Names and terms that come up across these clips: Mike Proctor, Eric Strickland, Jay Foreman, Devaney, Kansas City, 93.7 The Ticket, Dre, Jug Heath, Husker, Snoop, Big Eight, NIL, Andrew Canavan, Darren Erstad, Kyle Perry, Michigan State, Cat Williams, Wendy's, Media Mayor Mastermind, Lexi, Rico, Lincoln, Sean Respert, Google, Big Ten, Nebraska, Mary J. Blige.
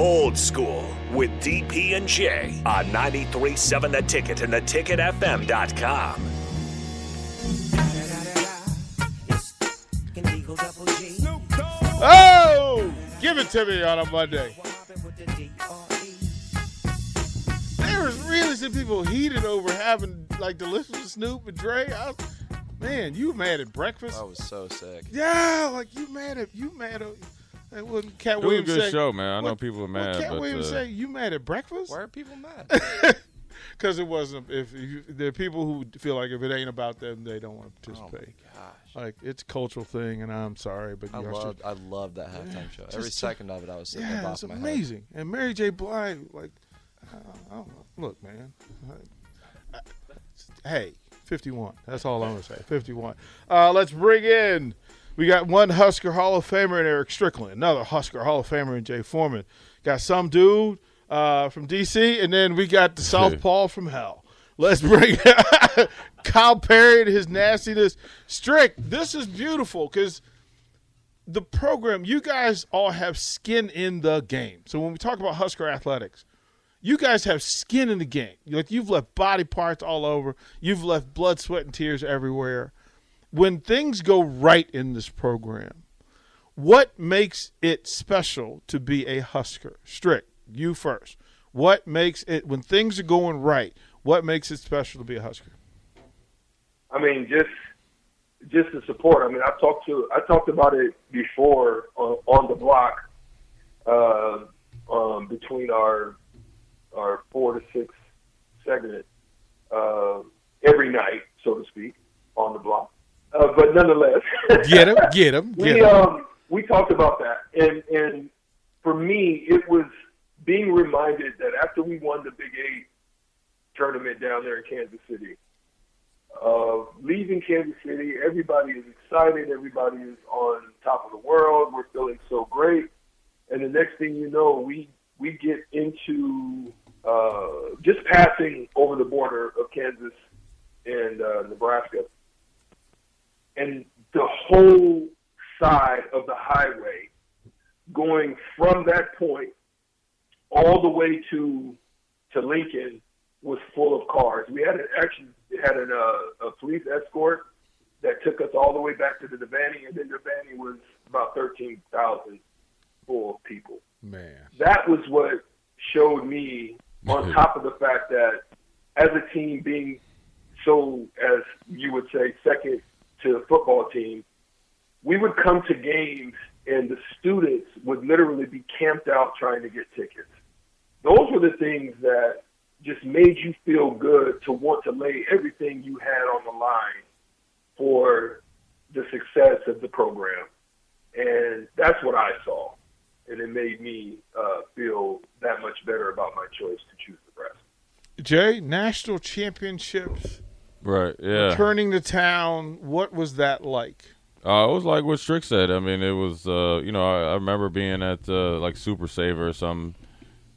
Old School with DP and J on 93.7 The Ticket and theticketfm.com. Oh, give it to me on a Monday. There was really some people heated over having, like, to listen to Snoop and Dre. Man, you mad at breakfast? I was so sick. Yeah, like, you mad at It was a good show, man. I know people were mad. Cat Williams say, you mad at breakfast? Why are people mad? Because it wasn't. There are people who feel like if it ain't about them, they don't want to participate. Oh my gosh! Like, it's a cultural thing, and I'm sorry, but I loved that halftime show. Every second of it, I was sitting there bopping my head. Yeah, it's amazing. And Mary J. Blige, like, I don't know. Look, man. Hey, 51. That's all I'm gonna say. 51. Let's bring in. We got one Husker Hall of Famer in Eric Strickland, another Husker Hall of Famer in Jay Foreman. Got some dude from D.C., and then we got the Southpaw from hell. Let's bring Kyle Perry and his nastiness. Strick, this is beautiful because the program, you guys all have skin in the game. So when we talk about Husker athletics, you guys have skin in the game. Like, you've left body parts all over. You've left blood, sweat, and tears everywhere. When things go right in this program, what makes it special to be a Husker? Strick, you first. What makes it, when things are going right, what makes it special to be a Husker? I mean, just the support. I mean, I talked about it before on the block between our 4 to 6 segment every night, so to speak, on the block. But nonetheless, get him. We talked about that, and for me, it was being reminded that after we won the Big Eight tournament down there in Kansas City, leaving Kansas City, everybody is excited, everybody is on top of the world, we're feeling so great, and the next thing you know, we get into just passing over the border of Kansas and Nebraska. And the whole side of the highway going from that point all the way to Lincoln was full of cars. We had a police escort that took us all the way back to the Devaney, and then Devaney was about 13,000 full of people. Man. That was what showed me, on top of the fact that as a team being so, as you would say, second to the football team, we would come to games and the students would literally be camped out trying to get tickets. Those were the things that just made you feel good to want to lay everything you had on the line for the success of the program. And that's what I saw. And it made me feel that much better about my choice to choose Nebraska. Jay, national championships. Right, yeah. Turning to town, what was that like? It was like what Strick said. I mean, it was, I remember being at, Super Saver or something,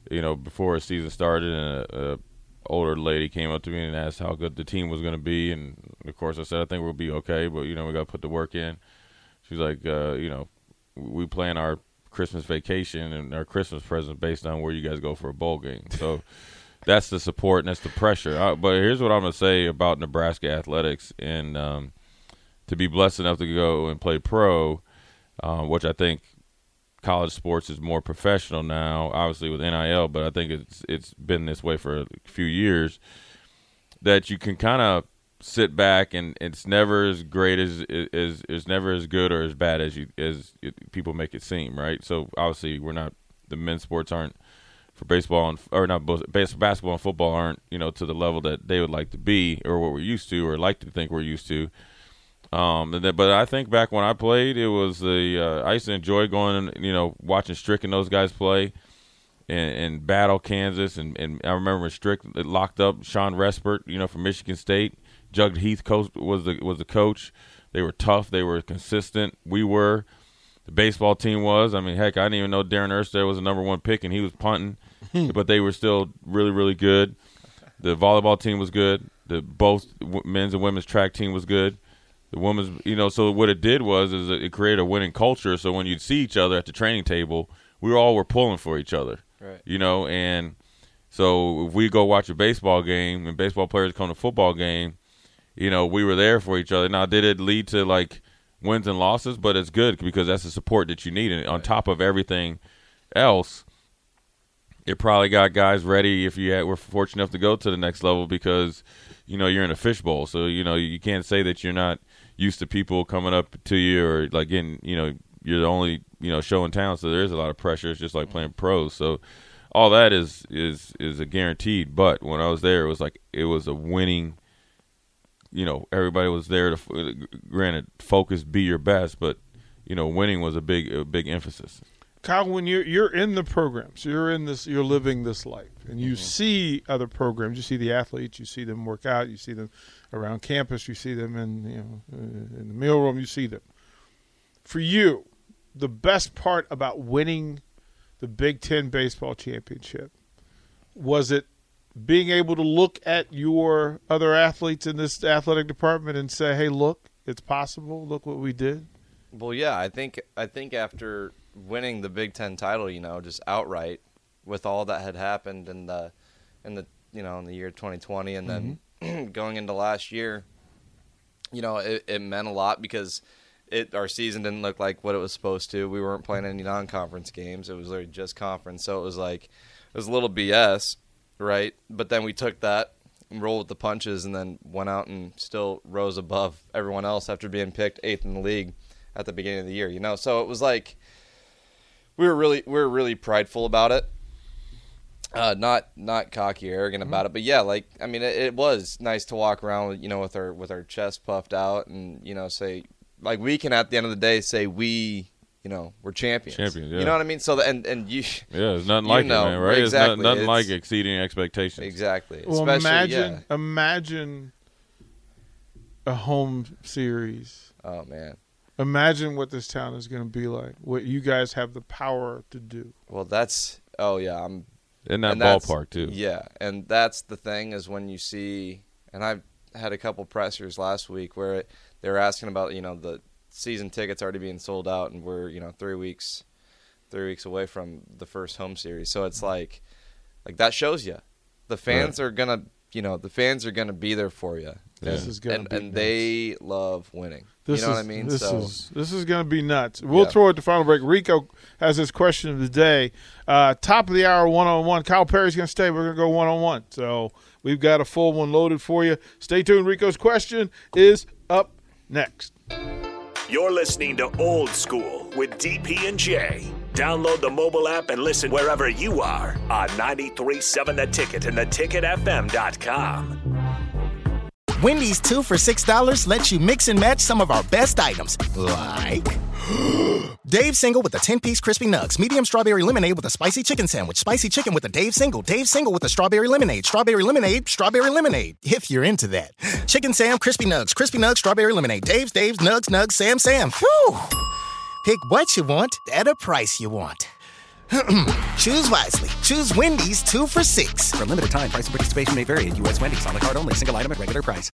before the season started, and an older lady came up to me and asked how good the team was going to be. And, of course, I said, I think we'll be okay, but, we got to put the work in. She's like, we plan our Christmas vacation and our Christmas present based on where you guys go for a bowl game. So – that's the support and that's the pressure. But here's what I'm going to say about Nebraska athletics. And to be blessed enough to go and play pro, which I think college sports is more professional now, obviously with NIL, but I think it's been this way for a few years, that you can kind of sit back and it's never as great as it's never as good or as bad as people make it seem, right? So obviously the men's sports aren't, for baseball and or not basketball and football aren't to the level that they would like to be or what we're used to or like to think we're used to. But I think back when I played, it was I used to enjoy going watching Strick and those guys play and battle Kansas, and I remember when Strick locked up Sean Respert from Michigan State. Jug Heath was the coach. They were tough. They were consistent. We were. The baseball team was. I mean, heck, I didn't even know Darren Erstad was the number one pick, and he was punting, but they were still really, really good. The volleyball team was good. Both men's and women's track team was good. The women's, so what it did was it created a winning culture. So when you'd see each other at the training table, we all were pulling for each other. Right. You know, and so if we go watch a baseball game and baseball players come to football game, you know, we were there for each other. Now, did it lead to, like, wins and losses? But it's good because that's the support that you need. And on top of everything else, it probably got guys ready if you had, were fortunate enough to go to the next level because, you know, you're in a fishbowl. So, you know, you can't say that you're not used to people coming up to you or, like, getting, you know, you're the only, you know, show in town. So there is a lot of pressure. It's just like playing pros. So all that is a guaranteed. But when I was there, it was like it was a winning, you know, everybody was there to, granted, focus, be your best. But, you know, winning was a big emphasis. Kyle, when you're in the programs, you're in this, you're living this life, and you see other programs, you see the athletes, you see them work out, you see them around campus, you see them in, you know, in the meal room, you see them. For you, the best part about winning the Big Ten baseball championship, was it being able to look at your other athletes in this athletic department and say, hey, look, it's possible, look what we did? Well, yeah, I think after winning the Big Ten title, you know, just outright with all that had happened in the you know, in the year 2020 and then going into last year, you know, it meant a lot because our season didn't look like what it was supposed to. We weren't playing any non-conference games. It was literally just conference. So it was like, it was a little BS, right? But then we took that and rolled with the punches and then went out and still rose above everyone else after being picked 8th in the league at the beginning of the year, you know? So it was like, we were really prideful about it. Not cocky or arrogant about it, but yeah, like, I mean, it was nice to walk around with, you know, with our chest puffed out and, you know, say, like, we can at the end of the day say we, you know, we're champions. Champions, yeah. You know what I mean? So, and you. Yeah, there's nothing like it, man, right? Exactly. There's nothing like exceeding expectations. Exactly. Well, imagine a home series. Oh, man. Imagine what this town is going to be like, what you guys have the power to do. Well, that's, oh, yeah. I'm in that ballpark, too. Yeah, and that's the thing is when you see, and I've had a couple pressers last week where they were asking about, you know, the season tickets already being sold out and we're, you know, three weeks away from the first home series. So it's like that shows you. The fans are going to, you know, the fans are going to be there for you. This is going to be nuts. They love winning. This you know is, what I mean? This is going to be nuts. We'll throw it to final break. Rico has his question of the day. Top of the hour, one-on-one. Kyle Perry's going to stay. We're going to go one-on-one. So we've got a full one loaded for you. Stay tuned. Rico's question is up next. You're listening to Old School with DP and J. Download the mobile app and listen wherever you are on 93.7 The Ticket and theticketfm.com. Wendy's 2 for $6 lets you mix and match some of our best items, like Dave Single with a 10-piece crispy nugs, medium strawberry lemonade with a spicy chicken sandwich, spicy chicken with a Dave Single with a strawberry lemonade, strawberry lemonade, strawberry lemonade, if you're into that. Chicken Sam, crispy nugs, strawberry lemonade, Dave's, nugs, Sam. Whew. Pick what you want at a price you want. Choose wisely. Choose Wendy's 2 for $6. For limited time, price and participation may vary at U.S. Wendy's. On the card only. Single item at regular price.